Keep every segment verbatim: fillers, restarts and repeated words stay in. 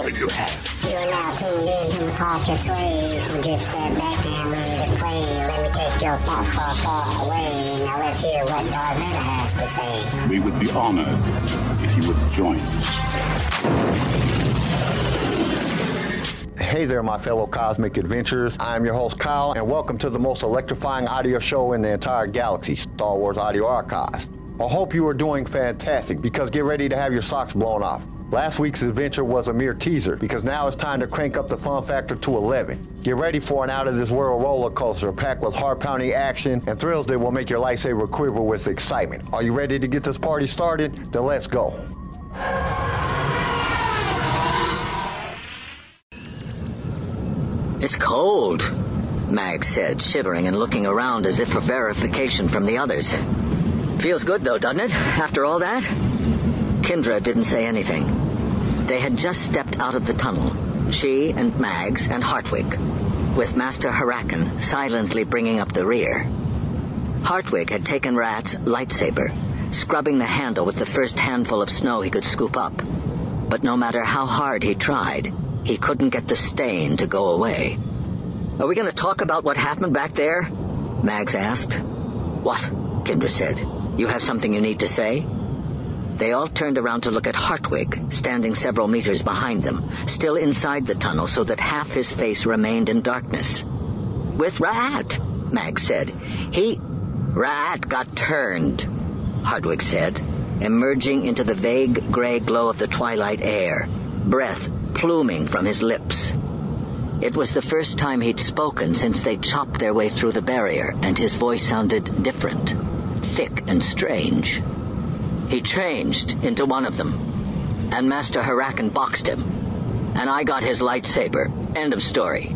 power you have. You're allowed to live in cautious ways and just sit back and ready to play. Let me take your thoughts far, far away. Now let's hear what Darth Vader has to say. We would be honored if you would join us. Hey there, my fellow cosmic adventurers. I'm your host, Kyle, and welcome to the most electrifying audio show in the entire galaxy, Star Wars Audio Archives. I hope you are doing fantastic, because get ready to have your socks blown off. Last week's adventure was a mere teaser, because now it's time to crank up the fun factor to eleven. Get ready for an out-of-this-world roller coaster packed with heart-pounding action and thrills that will make your lightsaber quiver with excitement. Are you ready to get this party started? Then let's go. It's cold, Mag said, shivering and looking around as if for verification from the others. Feels good, though, doesn't it, after all that? Kindra didn't say anything. They had just stepped out of the tunnel, she and Mags and Hartwig, with Master Harakan silently bringing up the rear. Hartwig had taken Rat's lightsaber, scrubbing the handle with the first handful of snow he could scoop up. But no matter how hard he tried, he couldn't get the stain to go away. Are we going to talk about what happened back there? Mags asked. What? Kindra said. You have something you need to say? They all turned around to look at Hartwig, standing several meters behind them, still inside the tunnel so that half his face remained in darkness. With Rat, Mag said. He... Rat got turned, Hartwig said, emerging into the vague gray glow of the twilight air, breath pluming from his lips. It was the first time he'd spoken since they chopped their way through the barrier, and his voice sounded different. Thick and strange. He changed into one of them, and Master Harakan boxed him, and I got his lightsaber. End of story.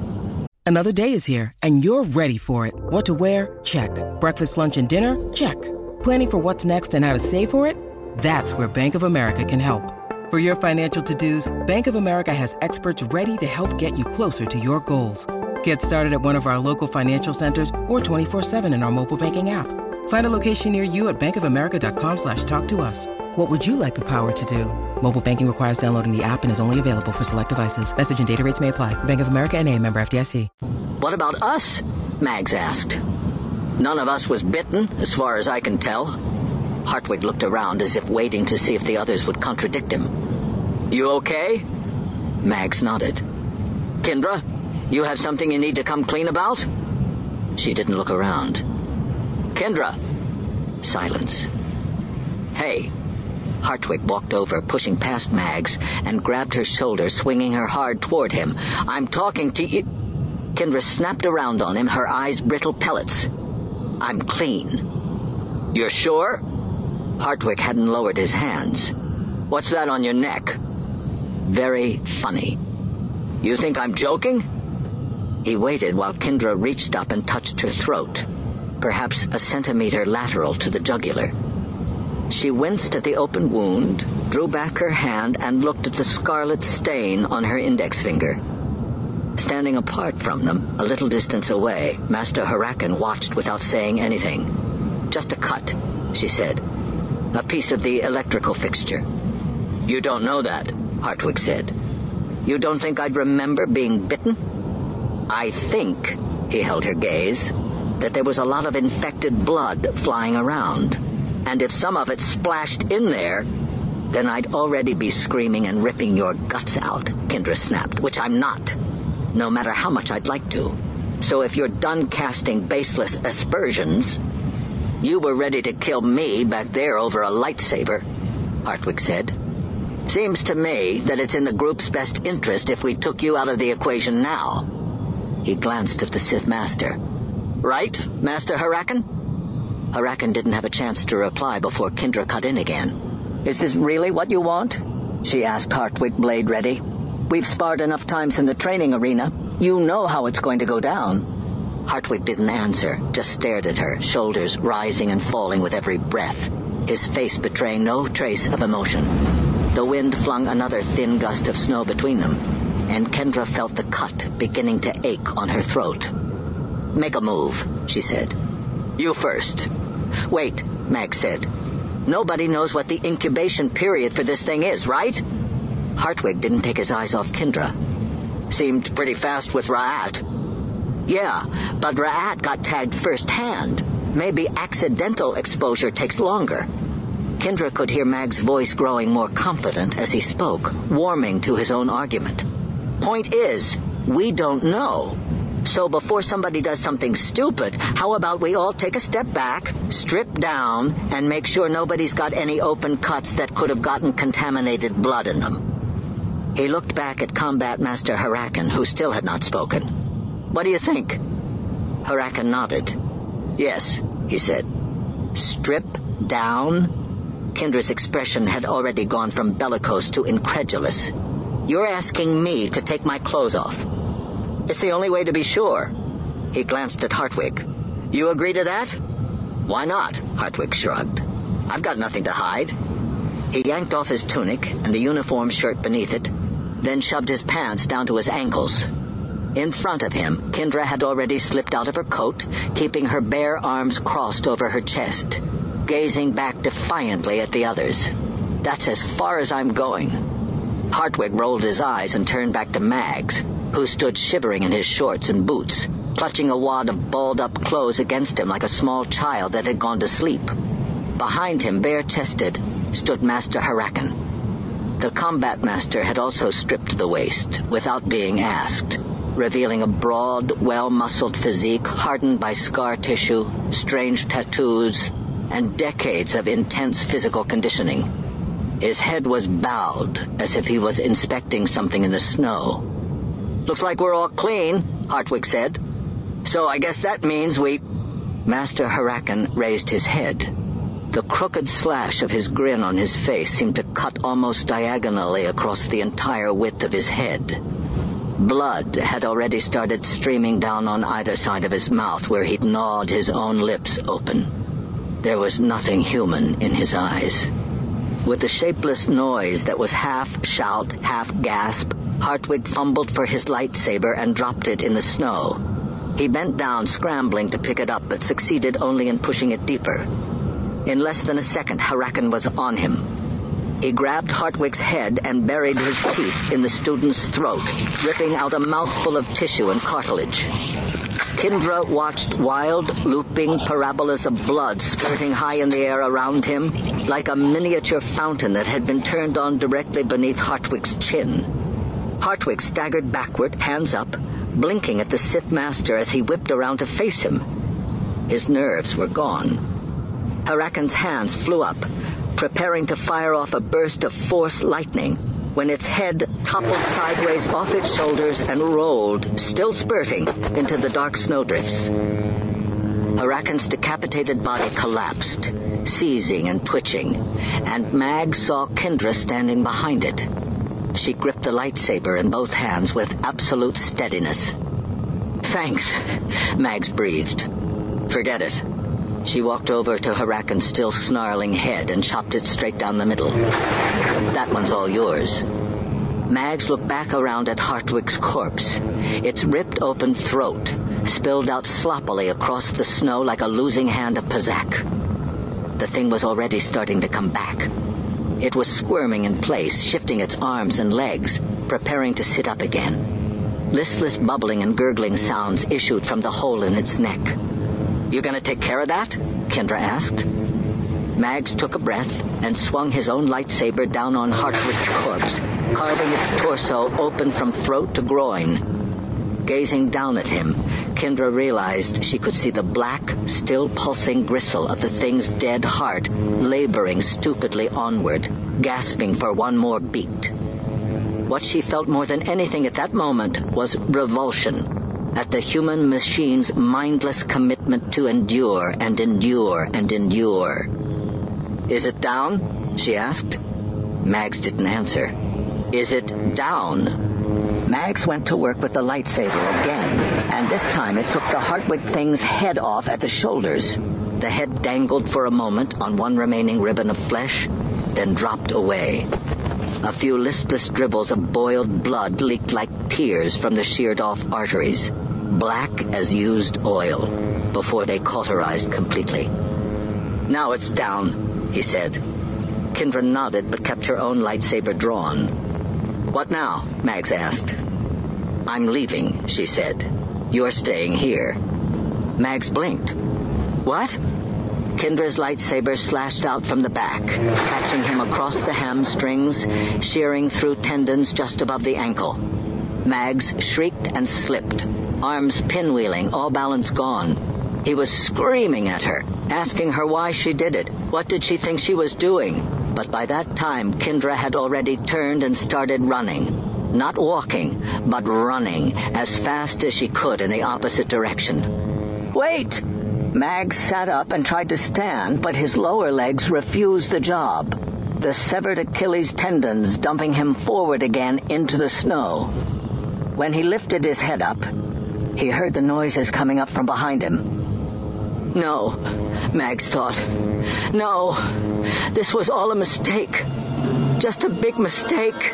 Another day is here, and you're ready for it. What to wear? Check. Breakfast, lunch, and dinner? Check. Planning for what's next and how to save for it? That's where Bank of America can help. For your financial to-dos, Bank of America has experts ready to help get you closer to your goals. Get started at one of our local financial centers or twenty-four seven in our mobile banking app. Find a location near you at bankofamerica.com slash talk to us. What would you like the power to do? Mobile banking requires downloading the app and is only available for select devices. Message and data rates may apply. Bank of America N A, member F D I C. What about us? Mags asked. None of us was bitten, as far as I can tell. Hartwig looked around as if waiting to see if the others would contradict him. You okay? Mags nodded. Kindra, you have something you need to come clean about? She didn't look around. Kindra! Silence. Hey. Hartwig walked over, pushing past Mags, and grabbed her shoulder, swinging her hard toward him. I'm talking to you. Kindra snapped around on him, her eyes brittle pellets. I'm clean. You're sure? Hartwig hadn't lowered his hands. What's that on your neck? Very funny. You think I'm joking? He waited while Kindra reached up and touched her throat. Perhaps a centimeter lateral to the jugular. She winced at the open wound, drew back her hand, and looked at the scarlet stain on her index finger. Standing apart from them, a little distance away, Master Harakan watched without saying anything. Just a cut, she said. A piece of the electrical fixture. You don't know that, Hartwig said. You don't think I'd remember being bitten? I think, he held her gaze, that there was a lot of infected blood flying around, and if some of it splashed in there, then I'd already be screaming and ripping your guts out, Kindra snapped, which I'm not, no matter how much I'd like to. So if you're done casting baseless aspersions, you were ready to kill me back there over a lightsaber, Hartwig said. Seems to me that it's in the group's best interest if we took you out of the equation now. He glanced at the Sith Master. Right, Master Harakan? Harakan didn't have a chance to reply before Kindra cut in again. Is this really what you want? She asked Hartwig, blade ready. We've sparred enough times in the training arena. You know how it's going to go down. Hartwig didn't answer, just stared at her, shoulders rising and falling with every breath, his face betraying no trace of emotion. The wind flung another thin gust of snow between them, and Kindra felt the cut beginning to ache on her throat. Make a move, she said. You first. Wait, Mag said. Nobody knows what the incubation period for this thing is, right? Hartwig didn't take his eyes off Kindra. Seemed pretty fast with Ra'at. Yeah, but Ra'at got tagged firsthand. Maybe accidental exposure takes longer. Kindra could hear Mag's voice growing more confident as he spoke, warming to his own argument. Point is, we don't know. So before somebody does something stupid, how about we all take a step back, strip down, and make sure nobody's got any open cuts that could have gotten contaminated blood in them? He looked back at Combat Master Harakan, who still had not spoken. What do you think? Harakan nodded. Yes, he said. Strip down? Kindra's expression had already gone from bellicose to incredulous. You're asking me to take my clothes off. It's the only way to be sure. He glanced at Hartwig. You agree to that? Why not? Hartwig shrugged. I've got nothing to hide. He yanked off his tunic and the uniform shirt beneath it, then shoved his pants down to his ankles. In front of him, Kindra had already slipped out of her coat, keeping her bare arms crossed over her chest, gazing back defiantly at the others. That's as far as I'm going. Hartwig rolled his eyes and turned back to Mags, who stood shivering in his shorts and boots, clutching a wad of balled-up clothes against him like a small child that had gone to sleep. Behind him, bare-chested, stood Master Harakan. The combat master had also stripped to the waist, without being asked, revealing a broad, well-muscled physique hardened by scar tissue, strange tattoos, and decades of intense physical conditioning. His head was bowed, as if he was inspecting something in the snow. Looks like we're all clean, Hartwig said. So I guess that means we... Master Harakan raised his head. The crooked slash of his grin on his face seemed to cut almost diagonally across the entire width of his head. Blood had already started streaming down on either side of his mouth, where he'd gnawed his own lips open. There was nothing human in his eyes. With a shapeless noise that was half shout, half gasp, Hartwig fumbled for his lightsaber and dropped it in the snow. He bent down, scrambling to pick it up, but succeeded only in pushing it deeper. In less than a second, Harakan was on him. He grabbed Hartwig's head and buried his teeth in the student's throat, ripping out a mouthful of tissue and cartilage. Kindra watched wild, looping parabolas of blood spurting high in the air around him, like a miniature fountain that had been turned on directly beneath Hartwig's chin. Hartwig staggered backward, hands up, blinking at the Sith Master as he whipped around to face him. His nerves were gone. Harakan's hands flew up, preparing to fire off a burst of force lightning, when its head toppled sideways off its shoulders and rolled, still spurting, into the dark snowdrifts. Harakan's decapitated body collapsed, seizing and twitching, and Mag saw Kindra standing behind it. She gripped the lightsaber in both hands with absolute steadiness. Thanks, Mags breathed. Forget it. She walked over to Harakan's still snarling head and chopped it straight down the middle. That one's all yours. Mags looked back around at Hartwig's corpse. Its ripped open throat spilled out sloppily across the snow like a losing hand of Pazak. The thing was already starting to come back. It was squirming in place, shifting its arms and legs, preparing to sit up again. Listless bubbling and gurgling sounds issued from the hole in its neck. You gonna take care of that? Kindra asked. Mags took a breath and swung his own lightsaber down on Hartwig's corpse, carving its torso open from throat to groin. Gazing down at him, Kindra realized she could see the black, still pulsing gristle of the thing's dead heart laboring stupidly onward, gasping for one more beat. What she felt more than anything at that moment was revulsion at the human machine's mindless commitment to endure and endure and endure. Is it down? She asked. Mags didn't answer. Is it down? Mags went to work with the lightsaber again, and this time it took the Hartwig thing's head off at the shoulders. The head dangled for a moment on one remaining ribbon of flesh, then dropped away. A few listless dribbles of boiled blood leaked like tears from the sheared-off arteries, black as used oil, before they cauterized completely. Now it's down, he said. Kindra nodded but kept her own lightsaber drawn. What now? Mags asked. I'm leaving, she said. You're staying here. Mags blinked. What? Kendra's lightsaber slashed out from the back, catching him across the hamstrings, shearing through tendons just above the ankle. Mags shrieked and slipped, arms pinwheeling, all balance gone. He was screaming at her, asking her why she did it. What did she think she was doing? But by that time, Kendra had already turned and started running. Not walking, but running, as fast as she could in the opposite direction. Wait! Mags sat up and tried to stand, but his lower legs refused the job, the severed Achilles tendons dumping him forward again into the snow. When he lifted his head up, he heard the noises coming up from behind him. No, Mags thought. No, this was all a mistake. Just a big mistake.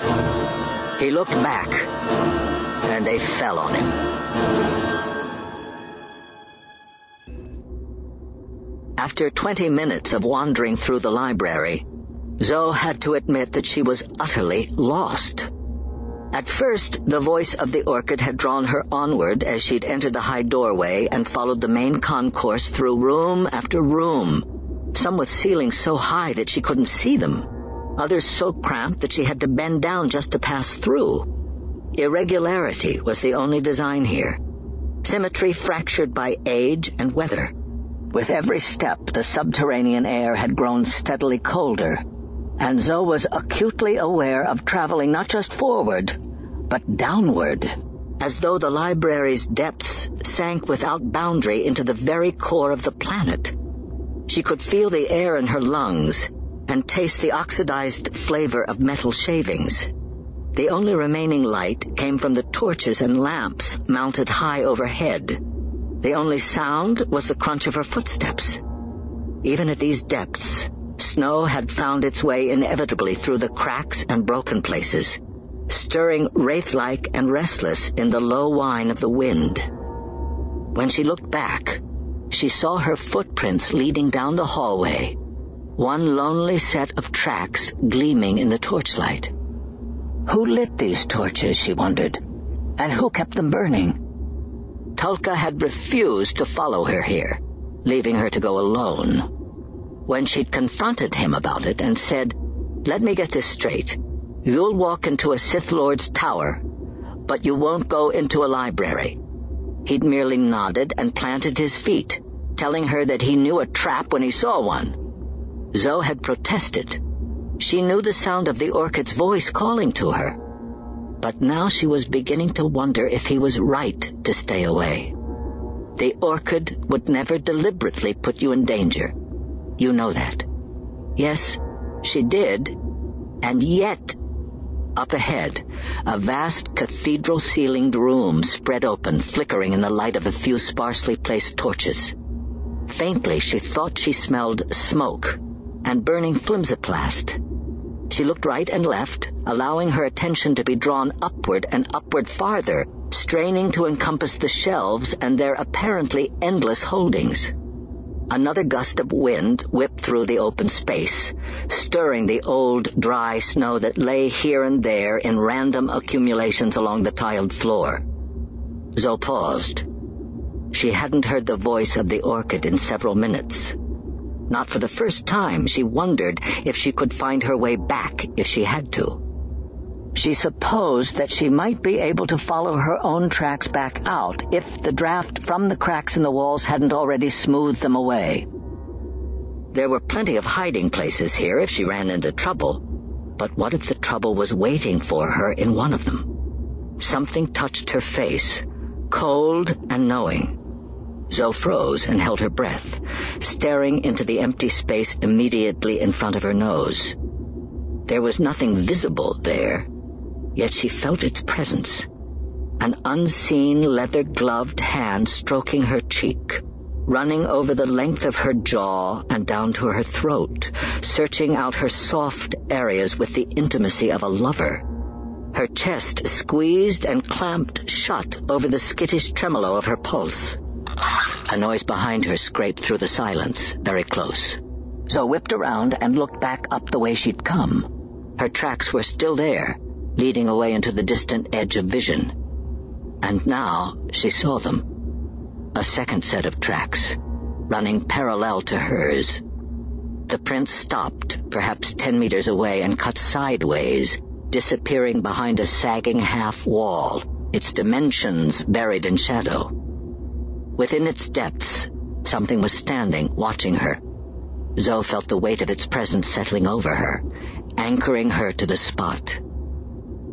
He looked back, and they fell on him. After twenty minutes of wandering through the library, Zoe had to admit that she was utterly lost. At first, the voice of the orchid had drawn her onward as she'd entered the high doorway and followed the main concourse through room after room, some with ceilings so high that she couldn't see them, others so cramped that she had to bend down just to pass through. Irregularity was the only design here, symmetry fractured by age and weather. With every step, the subterranean air had grown steadily colder, and Zoe was acutely aware of traveling not just forward, but downward, as though the library's depths sank without boundary into the very core of the planet. She could feel the air in her lungs and taste the oxidized flavor of metal shavings. The only remaining light came from the torches and lamps mounted high overhead. The only sound was the crunch of her footsteps. Even at these depths, snow had found its way inevitably through the cracks and broken places, stirring wraith-like and restless in the low whine of the wind. When she looked back, she saw her footprints leading down the hallway, one lonely set of tracks gleaming in the torchlight. Who lit these torches, she wondered, and who kept them burning? Tulka had refused to follow her here, leaving her to go alone. When she'd confronted him about it and said, "Let me get this straight. You'll walk into a Sith Lord's tower, but you won't go into a library," he'd merely nodded and planted his feet, telling her that he knew a trap when he saw one. Zoe had protested. She knew the sound of the orchid's voice calling to her. But now she was beginning to wonder if he was right to stay away. The orchid would never deliberately put you in danger. You know that. Yes, she did. And yet, up ahead, a vast cathedral-ceilinged room spread open, flickering in the light of a few sparsely placed torches. Faintly, she thought she smelled smoke and burning flimsoplast. She looked right and left, allowing her attention to be drawn upward and upward farther, straining to encompass the shelves and their apparently endless holdings. Another gust of wind whipped through the open space, stirring the old, dry snow that lay here and there in random accumulations along the tiled floor. Zoe paused. She hadn't heard the voice of the orchid in several minutes. Not for the first time, she wondered if she could find her way back if she had to. She supposed that she might be able to follow her own tracks back out if the draft from the cracks in the walls hadn't already smoothed them away. There were plenty of hiding places here if she ran into trouble, but what if the trouble was waiting for her in one of them? Something touched her face, cold and knowing. Zoe froze and held her breath, staring into the empty space immediately in front of her nose. There was nothing visible there, yet she felt its presence. An unseen leather-gloved hand stroking her cheek, running over the length of her jaw and down to her throat, searching out her soft areas with the intimacy of a lover. Her chest squeezed and clamped shut over the skittish tremolo of her pulse. A noise behind her scraped through the silence, very close. Zoe whipped around and looked back up the way she'd come. Her tracks were still there, leading away into the distant edge of vision. And now she saw them. A second set of tracks, running parallel to hers. The prints stopped, perhaps ten meters away, and cut sideways, disappearing behind a sagging half-wall, its dimensions buried in shadow. Within its depths, something was standing, watching her. Zoe felt the weight of its presence settling over her, anchoring her to the spot.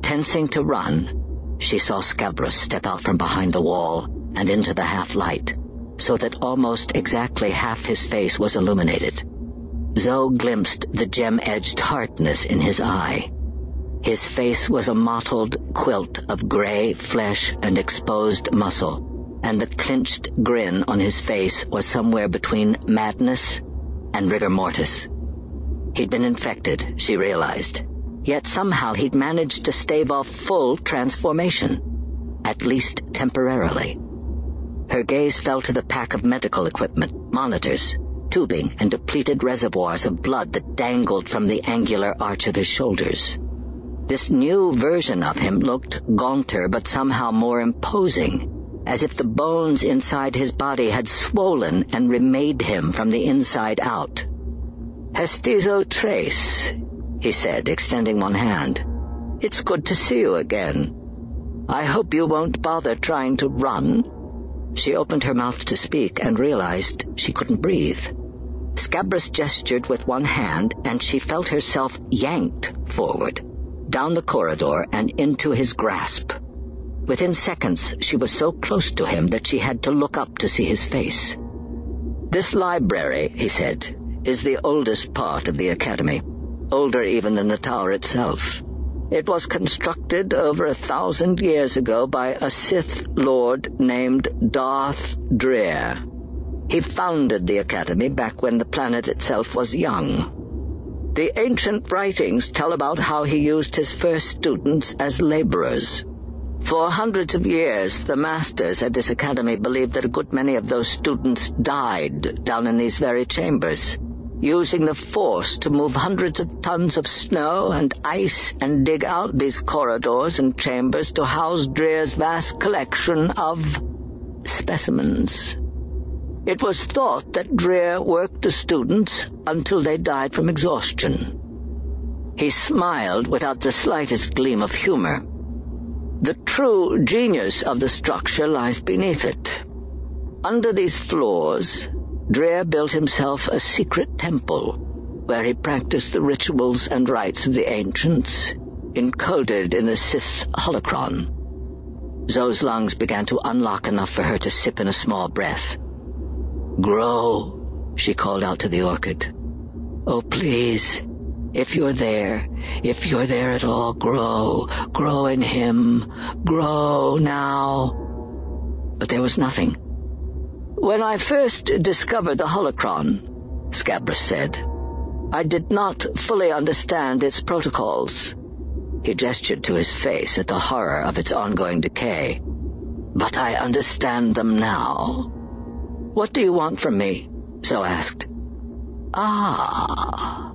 Tensing to run, she saw Scabrous step out from behind the wall and into the half-light, so that almost exactly half his face was illuminated. Zoe glimpsed the gem-edged hardness in his eye. His face was a mottled quilt of gray flesh and exposed muscle, and the clenched grin on his face was somewhere between madness and rigor mortis. He'd been infected, she realized, yet somehow he'd managed to stave off full transformation, at least temporarily. Her gaze fell to the pack of medical equipment, monitors, tubing, and depleted reservoirs of blood that dangled from the angular arch of his shoulders. This new version of him looked gaunter but somehow more imposing, as if the bones inside his body had swollen and remade him from the inside out. "Hestizo Trace," he said, extending one hand. "It's good to see you again. I hope you won't bother trying to run." She opened her mouth to speak and realized she couldn't breathe. Scabrous gestured with one hand, and she felt herself yanked forward, down the corridor and into his grasp. Within seconds, she was so close to him that she had to look up to see his face. "This library," he said, "is the oldest part of the Academy, older even than the tower itself. It was constructed over a thousand years ago by a Sith lord named Darth Drear. He founded the Academy back when the planet itself was young. The ancient writings tell about how he used his first students as laborers. For hundreds of years, the masters at this academy believed that a good many of those students died down in these very chambers, using the force to move hundreds of tons of snow and ice and dig out these corridors and chambers to house Drear's vast collection of specimens. It was thought that Drear worked the students until they died from exhaustion." He smiled without the slightest gleam of humor. "The true genius of the structure lies beneath it. Under these floors, Drear built himself a secret temple where he practiced the rituals and rites of the ancients, encoded in the Sith holocron." Zoe's lungs began to unlock enough for her to sip in a small breath. "Grow," she called out to the orchid. "Oh, please, if you're there, if you're there at all, grow, grow in him, grow now." But there was nothing. "When I first discovered the holocron," Scabrous said, "I did not fully understand its protocols." He gestured to his face at the horror of its ongoing decay. "But I understand them now." "What do you want from me?" Zoe asked. "Ah."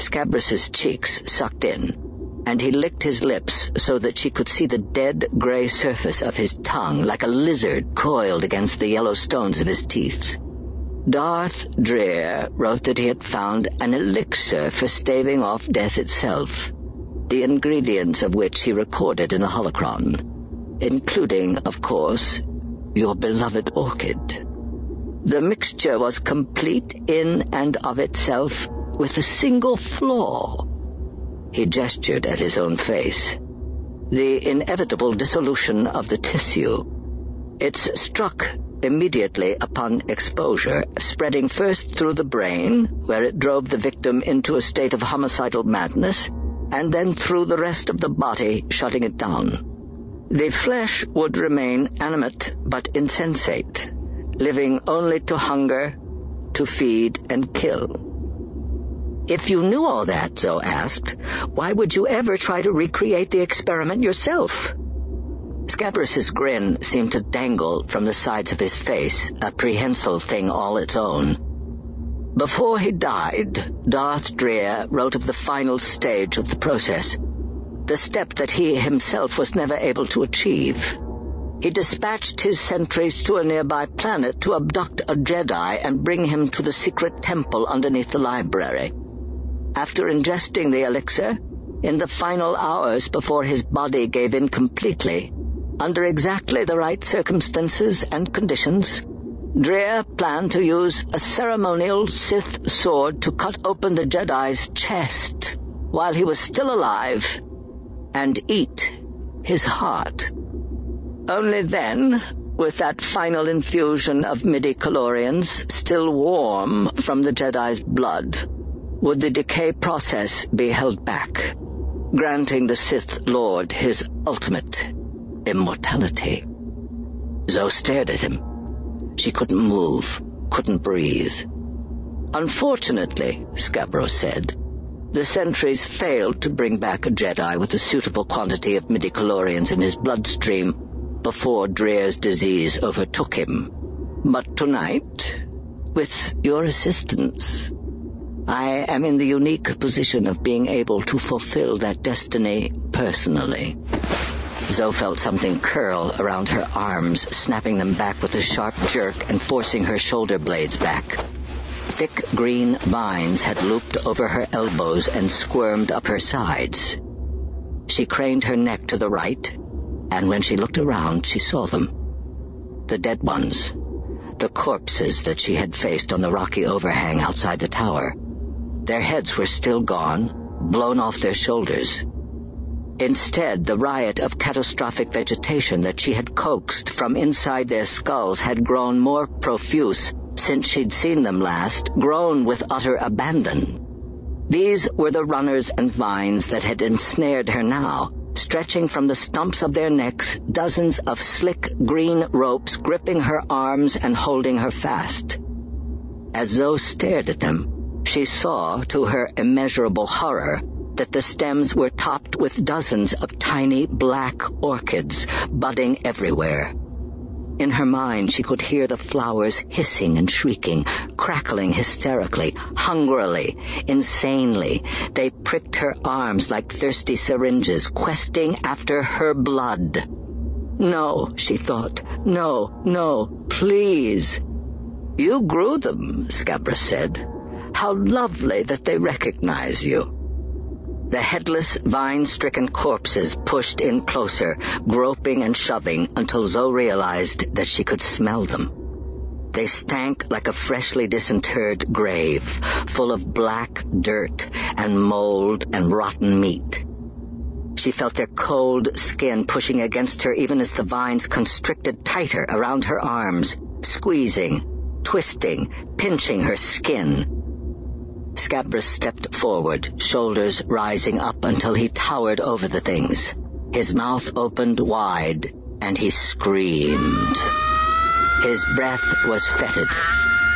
Scabrous' cheeks sucked in, and he licked his lips so that she could see the dead gray surface of his tongue like a lizard coiled against the yellow stones of his teeth. "Darth Drear wrote that he had found an elixir for staving off death itself, the ingredients of which he recorded in the holocron, including, of course, your beloved orchid. The mixture was complete in and of itself, with a single flaw." He gestured at his own face. "The inevitable dissolution of the tissue. It's struck immediately upon exposure, spreading first through the brain, where it drove the victim into a state of homicidal madness, and then through the rest of the body, shutting it down. The flesh would remain animate but insensate, living only to hunger, to feed and kill." "If you knew all that," Zoe asked, "why would you ever try to recreate the experiment yourself?" Scabrous' grin seemed to dangle from the sides of his face, a prehensile thing all its own. "Before he died, Darth Drear wrote of the final stage of the process. the step that he himself was never able to achieve. He dispatched his sentries to a nearby planet to abduct a Jedi and bring him to the secret temple underneath the library. After ingesting the elixir, in the final hours before his body gave in completely, under exactly the right circumstances and conditions, Drear planned to use a ceremonial Sith sword to cut open the Jedi's chest while he was still alive and eat his heart. Only then, with that final infusion of midi-chlorians still warm from the Jedi's blood, would the decay process be held back, granting the Sith Lord his ultimate immortality. Zoe stared at him. She couldn't move, couldn't breathe. Unfortunately, Scabro said, the sentries failed to bring back a Jedi with a suitable quantity of midi-chlorians in his bloodstream before Drear's disease overtook him. But tonight, with your assistance, I am in the unique position of being able to fulfill that destiny personally. Zoe felt something curl around her arms, snapping them back with a sharp jerk and forcing her shoulder blades back. Thick green vines had looped over her elbows and squirmed up her sides. She craned her neck to the right, and when she looked around, she saw them. The dead ones. The corpses that she had faced on the rocky overhang outside the tower. Their heads were still gone, blown off their shoulders. Instead, the riot of catastrophic vegetation that she had coaxed from inside their skulls had grown more profuse since she'd seen them last, grown with utter abandon. These were the runners and vines that had ensnared her now, stretching from the stumps of their necks, dozens of slick green ropes gripping her arms and holding her fast. As Zoe stared at them, she saw, to her immeasurable horror, that the stems were topped with dozens of tiny black orchids budding everywhere. In her mind, she could hear the flowers hissing and shrieking, crackling hysterically, hungrily, insanely. They pricked her arms like thirsty syringes, questing after her blood. No, she thought. No, no, please. You grew them, Scabra said. How lovely that they recognize you. The headless, vine-stricken corpses pushed in closer, groping and shoving until Zoe realized that she could smell them. They stank like a freshly disinterred grave, full of black dirt and mold and rotten meat. She felt their cold skin pushing against her even as the vines constricted tighter around her arms, squeezing, twisting, pinching her skin. Scabrous stepped forward, shoulders rising up until he towered over the things. His mouth opened wide, and he screamed. His breath was fetid,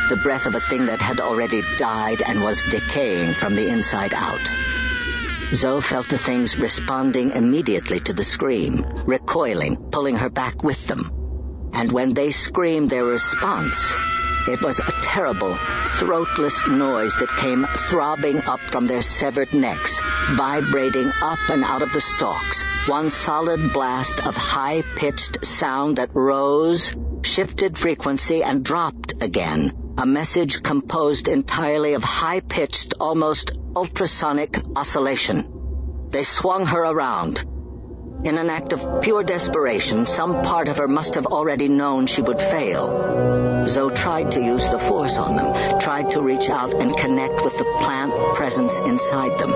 the breath of a thing that had already died and was decaying from the inside out. Zoe felt the things responding immediately to the scream, recoiling, pulling her back with them. And when they screamed their response, it was a terrible, throatless noise that came throbbing up from their severed necks, vibrating up and out of the stalks, one solid blast of high-pitched sound that rose, shifted frequency, and dropped again, a message composed entirely of high-pitched, almost ultrasonic oscillation. They swung her around. In an act of pure desperation, some part of her must have already known she would fail. Zoe tried to use the force on them, tried to reach out and connect with the plant presence inside them.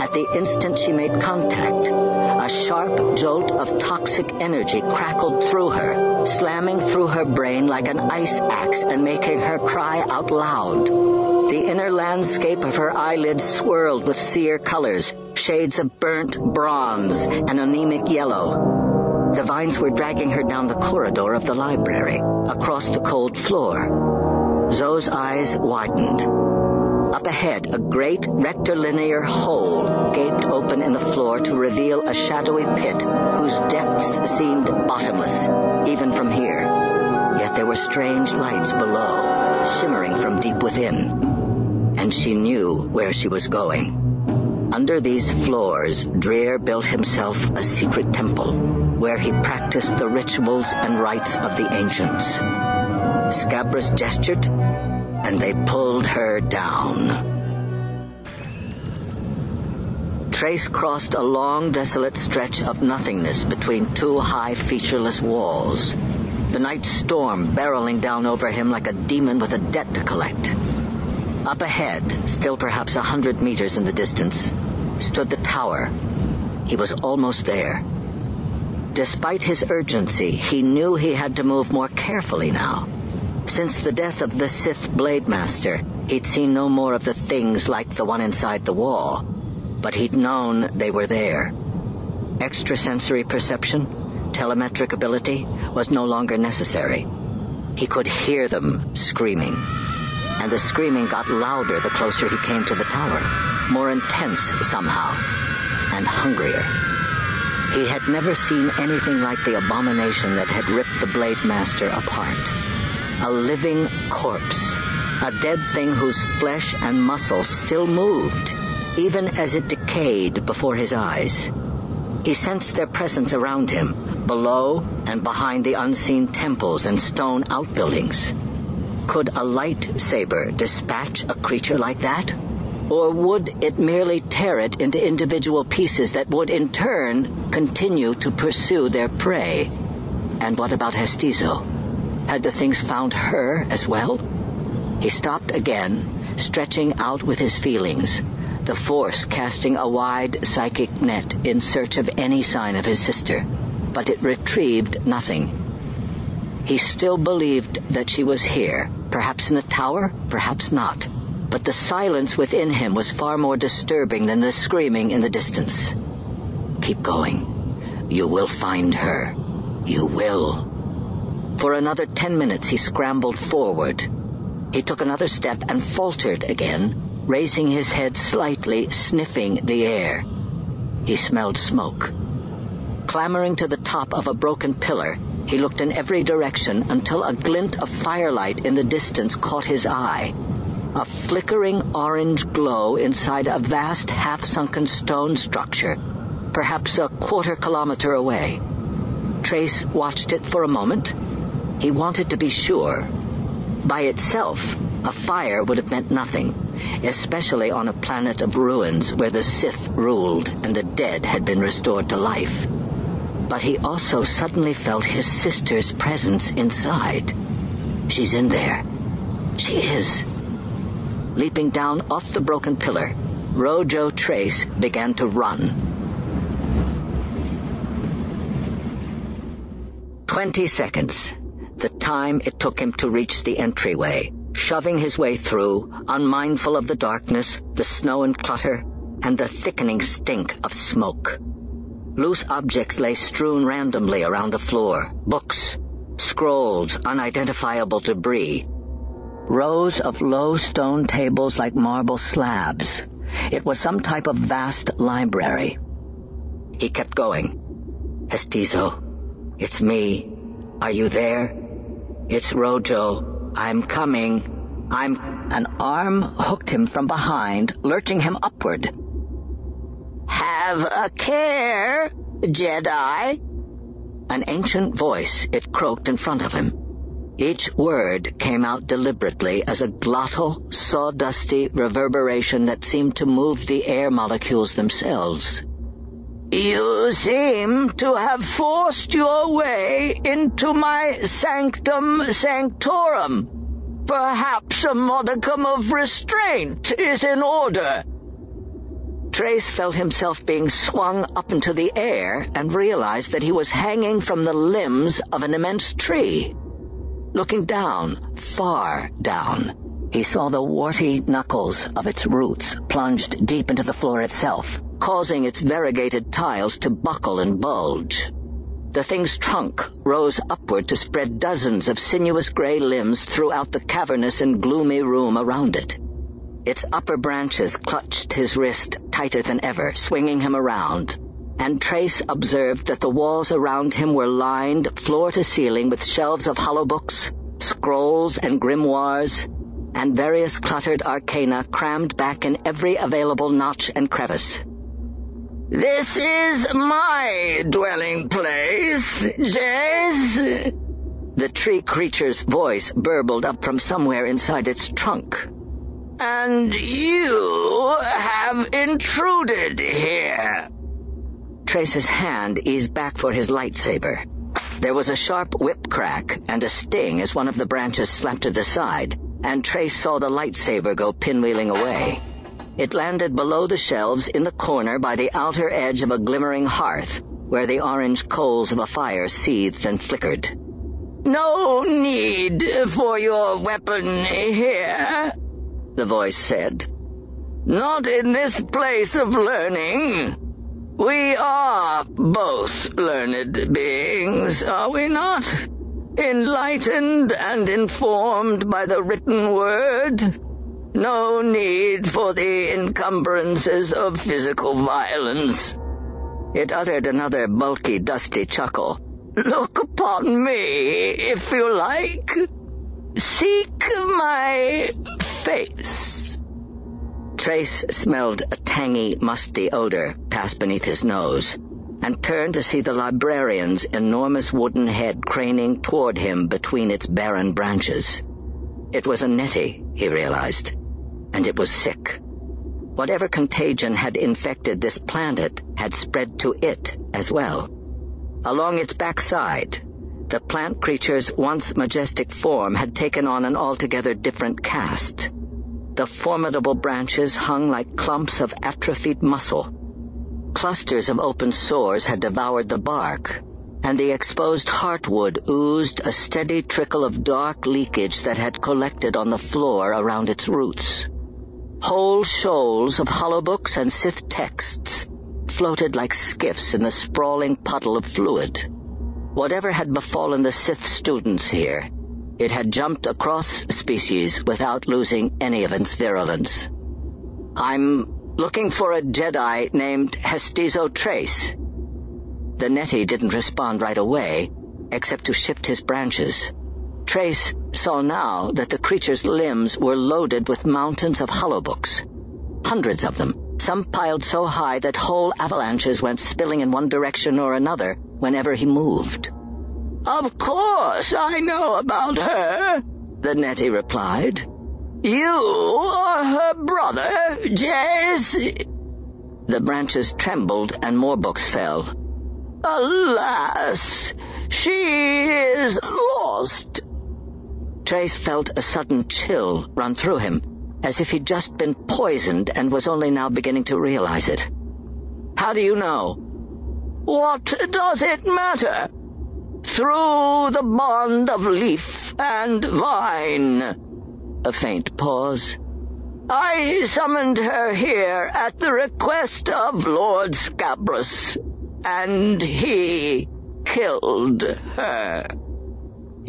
At the instant she made contact, a sharp jolt of toxic energy crackled through her, slamming through her brain like an ice axe and making her cry out loud. The inner landscape of her eyelids swirled with sear colors, shades of burnt bronze and anemic yellow. The vines were dragging her down the corridor of the library, across the cold floor. Zoe's eyes widened. Up ahead, a great rectilinear hole gaped open in the floor to reveal a shadowy pit whose depths seemed bottomless, even from here. Yet there were strange lights below, shimmering from deep within. And she knew where she was going. Under these floors, Drear built himself a secret temple where he practiced the rituals and rites of the ancients. Scabrous gestured, and they pulled her down. Trace crossed a long, desolate stretch of nothingness between two high, featureless walls. The night storm barreling down over him like a demon with a debt to collect. Up ahead, still perhaps a hundred meters in the distance, stood the tower. He was almost there. Despite his urgency, he knew he had to move more carefully now. Since the death of the Sith Blademaster, he'd seen no more of the things like the one inside the wall, but he'd known they were there. Extrasensory perception, telemetric ability, was no longer necessary. He could hear them screaming. And the screaming got louder the closer he came to the tower, more intense somehow, and hungrier. He had never seen anything like the abomination that had ripped the Blademaster apart. A living corpse, a dead thing whose flesh and muscle still moved, even as it decayed before his eyes. He sensed their presence around him, below and behind the unseen temples and stone outbuildings. Could a lightsaber dispatch a creature like that? Or would it merely tear it into individual pieces that would, in turn, continue to pursue their prey? And what about Hestizo? Had the things found her as well? He stopped again, stretching out with his feelings, the Force casting a wide psychic net in search of any sign of his sister. But it retrieved nothing. He still believed that she was here, perhaps in a tower, perhaps not. But the silence within him was far more disturbing than the screaming in the distance. Keep going. You will find her. You will. For another ten minutes he scrambled forward. He took another step and faltered again, raising his head slightly, sniffing the air. He smelled smoke. Clambering to the top of a broken pillar, he looked in every direction until a glint of firelight in the distance caught his eye. A flickering orange glow inside a vast, half-sunken stone structure, perhaps a quarter kilometer away. Trace watched it for a moment. He wanted to be sure. By itself, a fire would have meant nothing, especially on a planet of ruins where the Sith ruled and the dead had been restored to life. But he also suddenly felt his sister's presence inside. She's in there. She is. Leaping down off the broken pillar, Rojo Trace began to run. Twenty seconds, the time it took him to reach the entryway, shoving his way through, unmindful of the darkness, the snow and clutter, and the thickening stink of smoke. Loose objects lay strewn randomly around the floor. Books, scrolls, unidentifiable debris. Rows of low stone tables like marble slabs. It was some type of vast library. He kept going. Hestizo, it's me. Are you there? It's Rojo. I'm coming. I'm... An arm hooked him from behind, lurching him upward. Have a care, Jedi. An ancient voice, it croaked in front of him. Each word came out deliberately as a glottal, sawdusty reverberation that seemed to move the air molecules themselves. You seem to have forced your way into my sanctum sanctorum. Perhaps a modicum of restraint is in order. Trace felt himself being swung up into the air and realized that he was hanging from the limbs of an immense tree. Looking down, far down, he saw the warty knuckles of its roots plunged deep into the floor itself, causing its variegated tiles to buckle and bulge. The thing's trunk rose upward to spread dozens of sinuous gray limbs throughout the cavernous and gloomy room around it. Its upper branches clutched his wrist tighter than ever, swinging him around, and Trace observed that the walls around him were lined floor to ceiling with shelves of hollow books, scrolls and grimoires, and various cluttered arcana crammed back in every available notch and crevice. "This is my dwelling place, Jace." The tree creature's voice burbled up from somewhere inside its trunk. "And you have intruded here." Trace's hand eased back for his lightsaber. There was a sharp whip crack and a sting as one of the branches slapped it aside, and Trace saw the lightsaber go pinwheeling away. It landed below the shelves in the corner by the outer edge of a glimmering hearth, where the orange coals of a fire seethed and flickered. "No need for your weapon here," the voice said. "Not in this place of learning. We are both learned beings, are we not? Enlightened and informed by the written word. No need for the encumbrances of physical violence." It uttered another bulky, dusty chuckle. "Look upon me, if you like. Seek my face." Trace smelled a tangy, musty odor pass beneath his nose, and turned to see the librarian's enormous wooden head craning toward him between its barren branches. It was a netty, he realized. And it was sick. Whatever contagion had infected this planet had spread to it as well. Along its backside, the plant creature's once majestic form had taken on an altogether different cast. The formidable branches hung like clumps of atrophied muscle. Clusters of open sores had devoured the bark, and the exposed heartwood oozed a steady trickle of dark leakage that had collected on the floor around its roots. Whole shoals of hollow books and Sith texts floated like skiffs in the sprawling puddle of fluid. Whatever had befallen the Sith students here, it had jumped across species without losing any of its virulence. "I'm looking for a Jedi named Hestizo Trace." The Nettie didn't respond right away, except to shift his branches. Trace saw now that the creature's limbs were loaded with mountains of holobooks. Hundreds of them, some piled so high that whole avalanches went spilling in one direction or another whenever he moved. "Of course I know about her," the Nettie replied. "You are her brother, Jace." The branches trembled and more books fell. "Alas, she is lost." Trace felt a sudden chill run through him, as if he'd just been poisoned and was only now beginning to realize it. "How do you know?" "What does it matter? Through the bond of leaf and vine." A faint pause. "I summoned her here at the request of Lord Scabrous. And he killed her."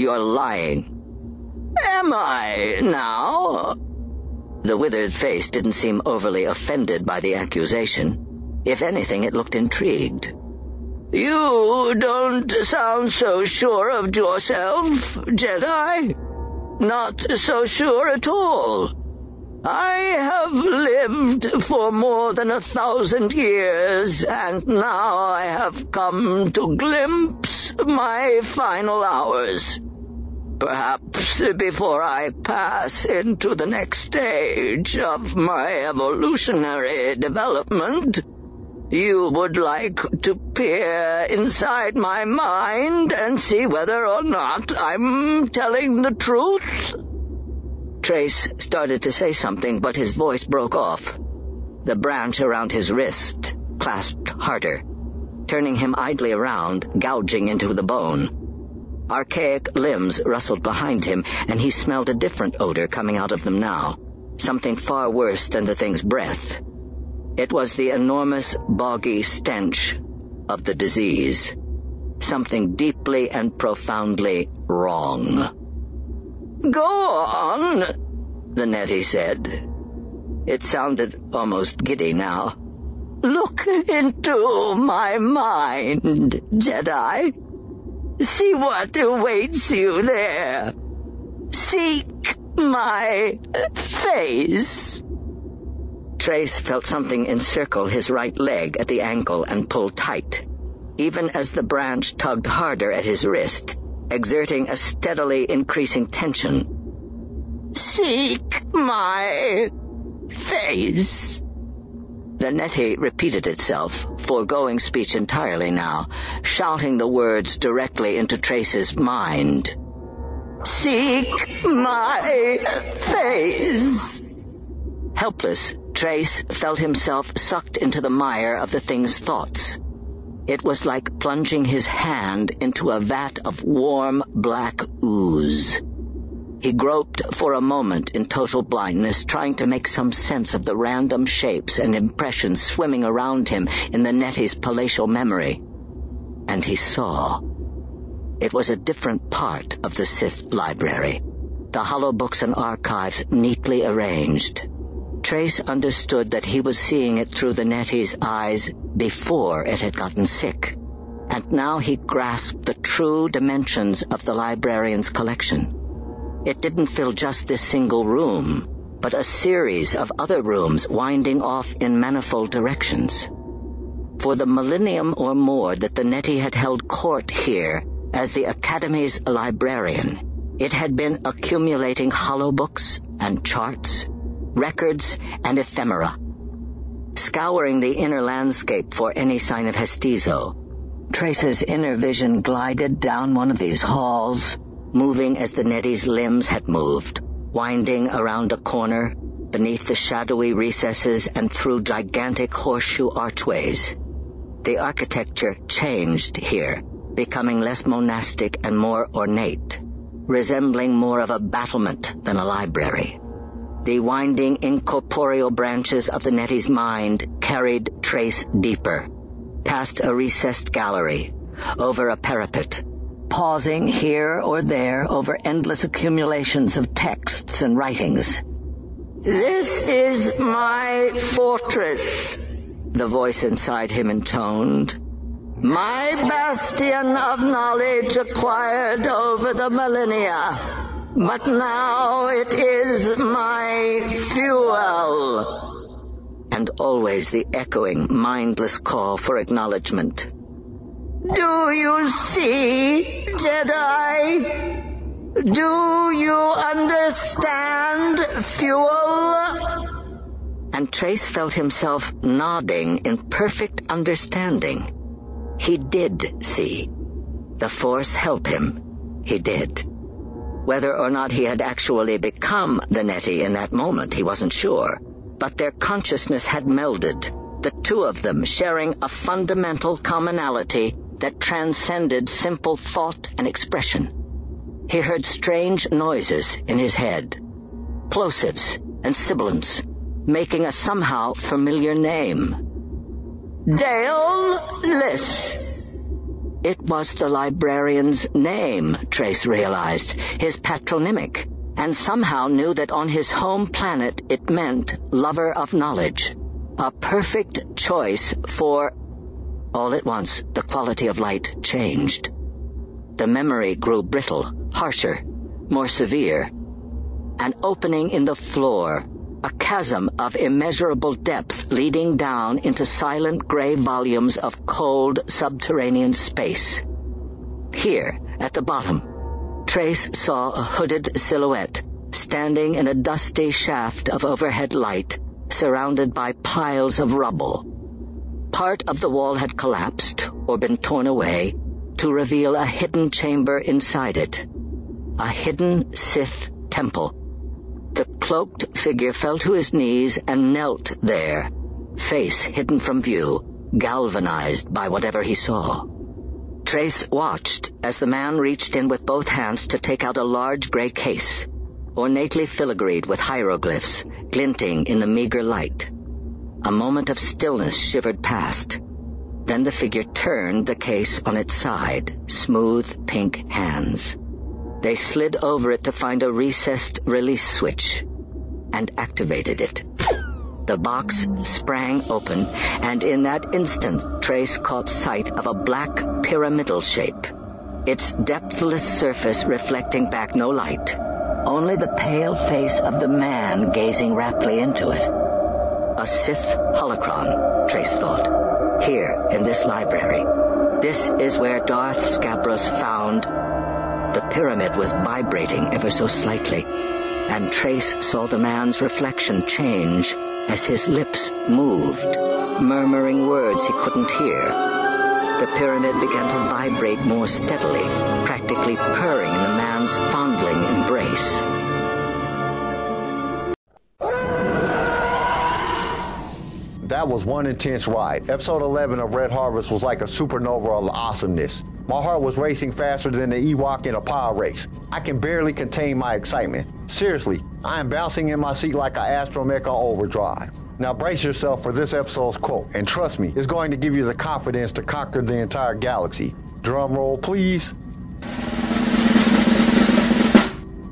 "You're lying." "Am I now?" The withered face didn't seem overly offended by the accusation. If anything, it looked intrigued. "You don't sound so sure of yourself, Jedi. Not so sure at all. I have lived for more than a thousand years, and now I have come to glimpse my final hours. Perhaps before I pass into the next stage of my evolutionary development, you would like to peer inside my mind and see whether or not I'm telling the truth?" Trace started to say something, but his voice broke off. The branch around his wrist clasped harder, turning him idly around, gouging into the bone. Archaic limbs rustled behind him, and he smelled a different odor coming out of them now, something far worse than the thing's breath. It was the enormous, boggy stench of the disease, something deeply and profoundly wrong. "Go on," the Nettie said. It sounded almost giddy now. "Look into my mind, Jedi. See what awaits you there. Seek my face. Trace felt something encircle his right leg at the ankle and pull tight, even as the branch tugged harder at his wrist, exerting a steadily increasing tension. Seek my face. The Nettie repeated itself, foregoing speech entirely now, shouting the words directly into Trace's mind. Seek my face! Helpless, Trace felt himself sucked into the mire of the thing's thoughts. It was like plunging his hand into a vat of warm black ooze. He groped for a moment in total blindness, trying to make some sense of the random shapes and impressions swimming around him in the Nettie's palatial memory. And he saw. It was a different part of the Sith library, the hollow books and archives neatly arranged. Trace understood that he was seeing it through the Nettie's eyes before it had gotten sick, and now he grasped the true dimensions of the librarian's collection. It didn't fill just this single room, but a series of other rooms winding off in manifold directions. For the millennium or more that the Nettie had held court here as the Academy's librarian, it had been accumulating hollow books and charts, records and ephemera, scouring the inner landscape for any sign of Hestizo. Trace's inner vision glided down one of these halls, moving as the Nettie's limbs had moved, winding around a corner, beneath the shadowy recesses and through gigantic horseshoe archways. The architecture changed here, becoming less monastic and more ornate, resembling more of a battlement than a library. The winding incorporeal branches of the Nettie's mind carried Trace deeper, past a recessed gallery, over a parapet, pausing here or there over endless accumulations of texts and writings. This is my fortress, the voice inside him intoned. My bastion of knowledge acquired over the millennia, but now it is my fuel. And always the echoing, mindless call for acknowledgement. Do you see, Jedi? Do you understand fuel? And Trace felt himself nodding in perfect understanding. He did see. The Force help him. He did. Whether or not he had actually become the Nettie in that moment, he wasn't sure. But their consciousness had melded, the two of them sharing a fundamental commonality that transcended simple thought and expression. He heard strange noises in his head, plosives and sibilants, making a somehow familiar name. Dale Liss. It was the librarian's name, Trace realized, his patronymic, and somehow knew that on his home planet it meant lover of knowledge, a perfect choice for... All at once, the quality of light changed. The memory grew brittle, harsher, more severe. An opening in the floor, a chasm of immeasurable depth leading down into silent gray volumes of cold subterranean space. Here, at the bottom, Trace saw a hooded silhouette standing in a dusty shaft of overhead light, surrounded by piles of rubble. Part of the wall had collapsed or been torn away to reveal a hidden chamber inside it. A hidden Sith temple. The cloaked figure fell to his knees and knelt there, face hidden from view, galvanized by whatever he saw. Trace watched as the man reached in with both hands to take out a large gray case, ornately filigreed with hieroglyphs, glinting in the meager light. A moment of stillness shivered past. Then the figure turned the case on its side, smooth pink hands. They slid over it to find a recessed release switch and activated it. The box sprang open, and in that instant, Trace caught sight of a black pyramidal shape, its depthless surface reflecting back no light. only the pale face of the man gazing raptly into it. A Sith holocron, Trace thought, here in this library. This is where Darth Scabros found. The pyramid was vibrating ever so slightly, and Trace saw the man's reflection change as his lips moved, murmuring words he couldn't hear. The pyramid began to vibrate more steadily, practically purring in the man's fondling embrace. That was one intense ride. Episode eleven of Red Harvest was like a supernova of awesomeness. My heart was racing faster than the Ewok in a pod race. I can barely contain my excitement. Seriously, I am bouncing in my seat like an astromech on overdrive. Now brace yourself for this episode's quote, and trust me, it's going to give you the confidence to conquer the entire galaxy. Drum roll, please.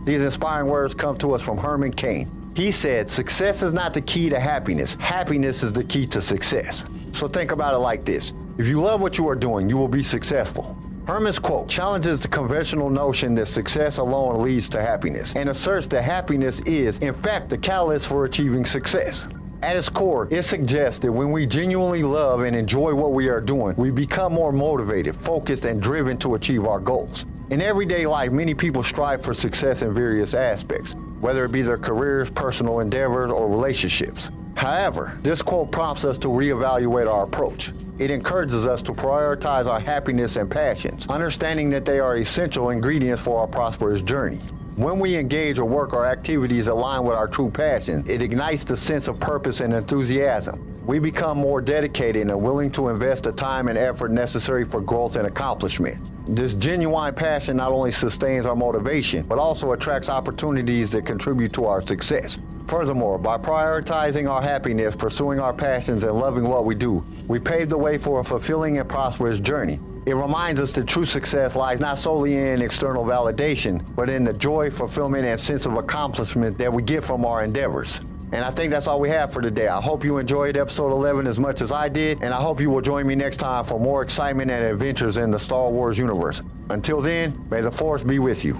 These inspiring words come to us from Herman Cain. He said, success is not the key to happiness. Happiness is the key to success. So think about it like this. If you love what you are doing, you will be successful. Herman's quote challenges the conventional notion that success alone leads to happiness and asserts that happiness is, in fact, the catalyst for achieving success. At its core, it suggests that when we genuinely love and enjoy what we are doing, we become more motivated, focused, and driven to achieve our goals. In everyday life, many people strive for success in various aspects, whether it be their careers, personal endeavors, or relationships. However, this quote prompts us to reevaluate our approach. It encourages us to prioritize our happiness and passions, understanding that they are essential ingredients for our prosperous journey. When we engage or work our activities align with our true passions, it ignites the sense of purpose and enthusiasm. We become more dedicated and willing to invest the time and effort necessary for growth and accomplishment. This genuine passion not only sustains our motivation, but also attracts opportunities that contribute to our success. Furthermore, by prioritizing our happiness, pursuing our passions, and loving what we do, we pave the way for a fulfilling and prosperous journey. It reminds us that true success lies not solely in external validation, but in the joy, fulfillment, and sense of accomplishment that we get from our endeavors. And I think that's all we have for today. I hope you enjoyed episode eleven as much as I did, and I hope you will join me next time for more excitement and adventures in the Star Wars universe. Until then, may the Force be with you.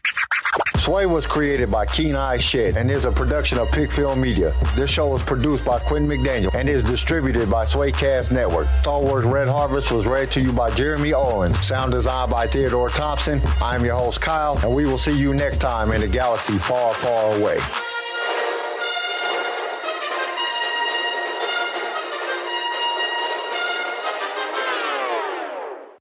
Sway was created by Keen Eye Shed and is a production of Pick Film Media. This show was produced by Quinn McDaniel and is distributed by SwayCast Network. Star Wars Red Harvest was read to you by Jeremy Owens. Sound designed by Theodore Thompson. I'm your host, Kyle, and we will see you next time in a galaxy far, far away.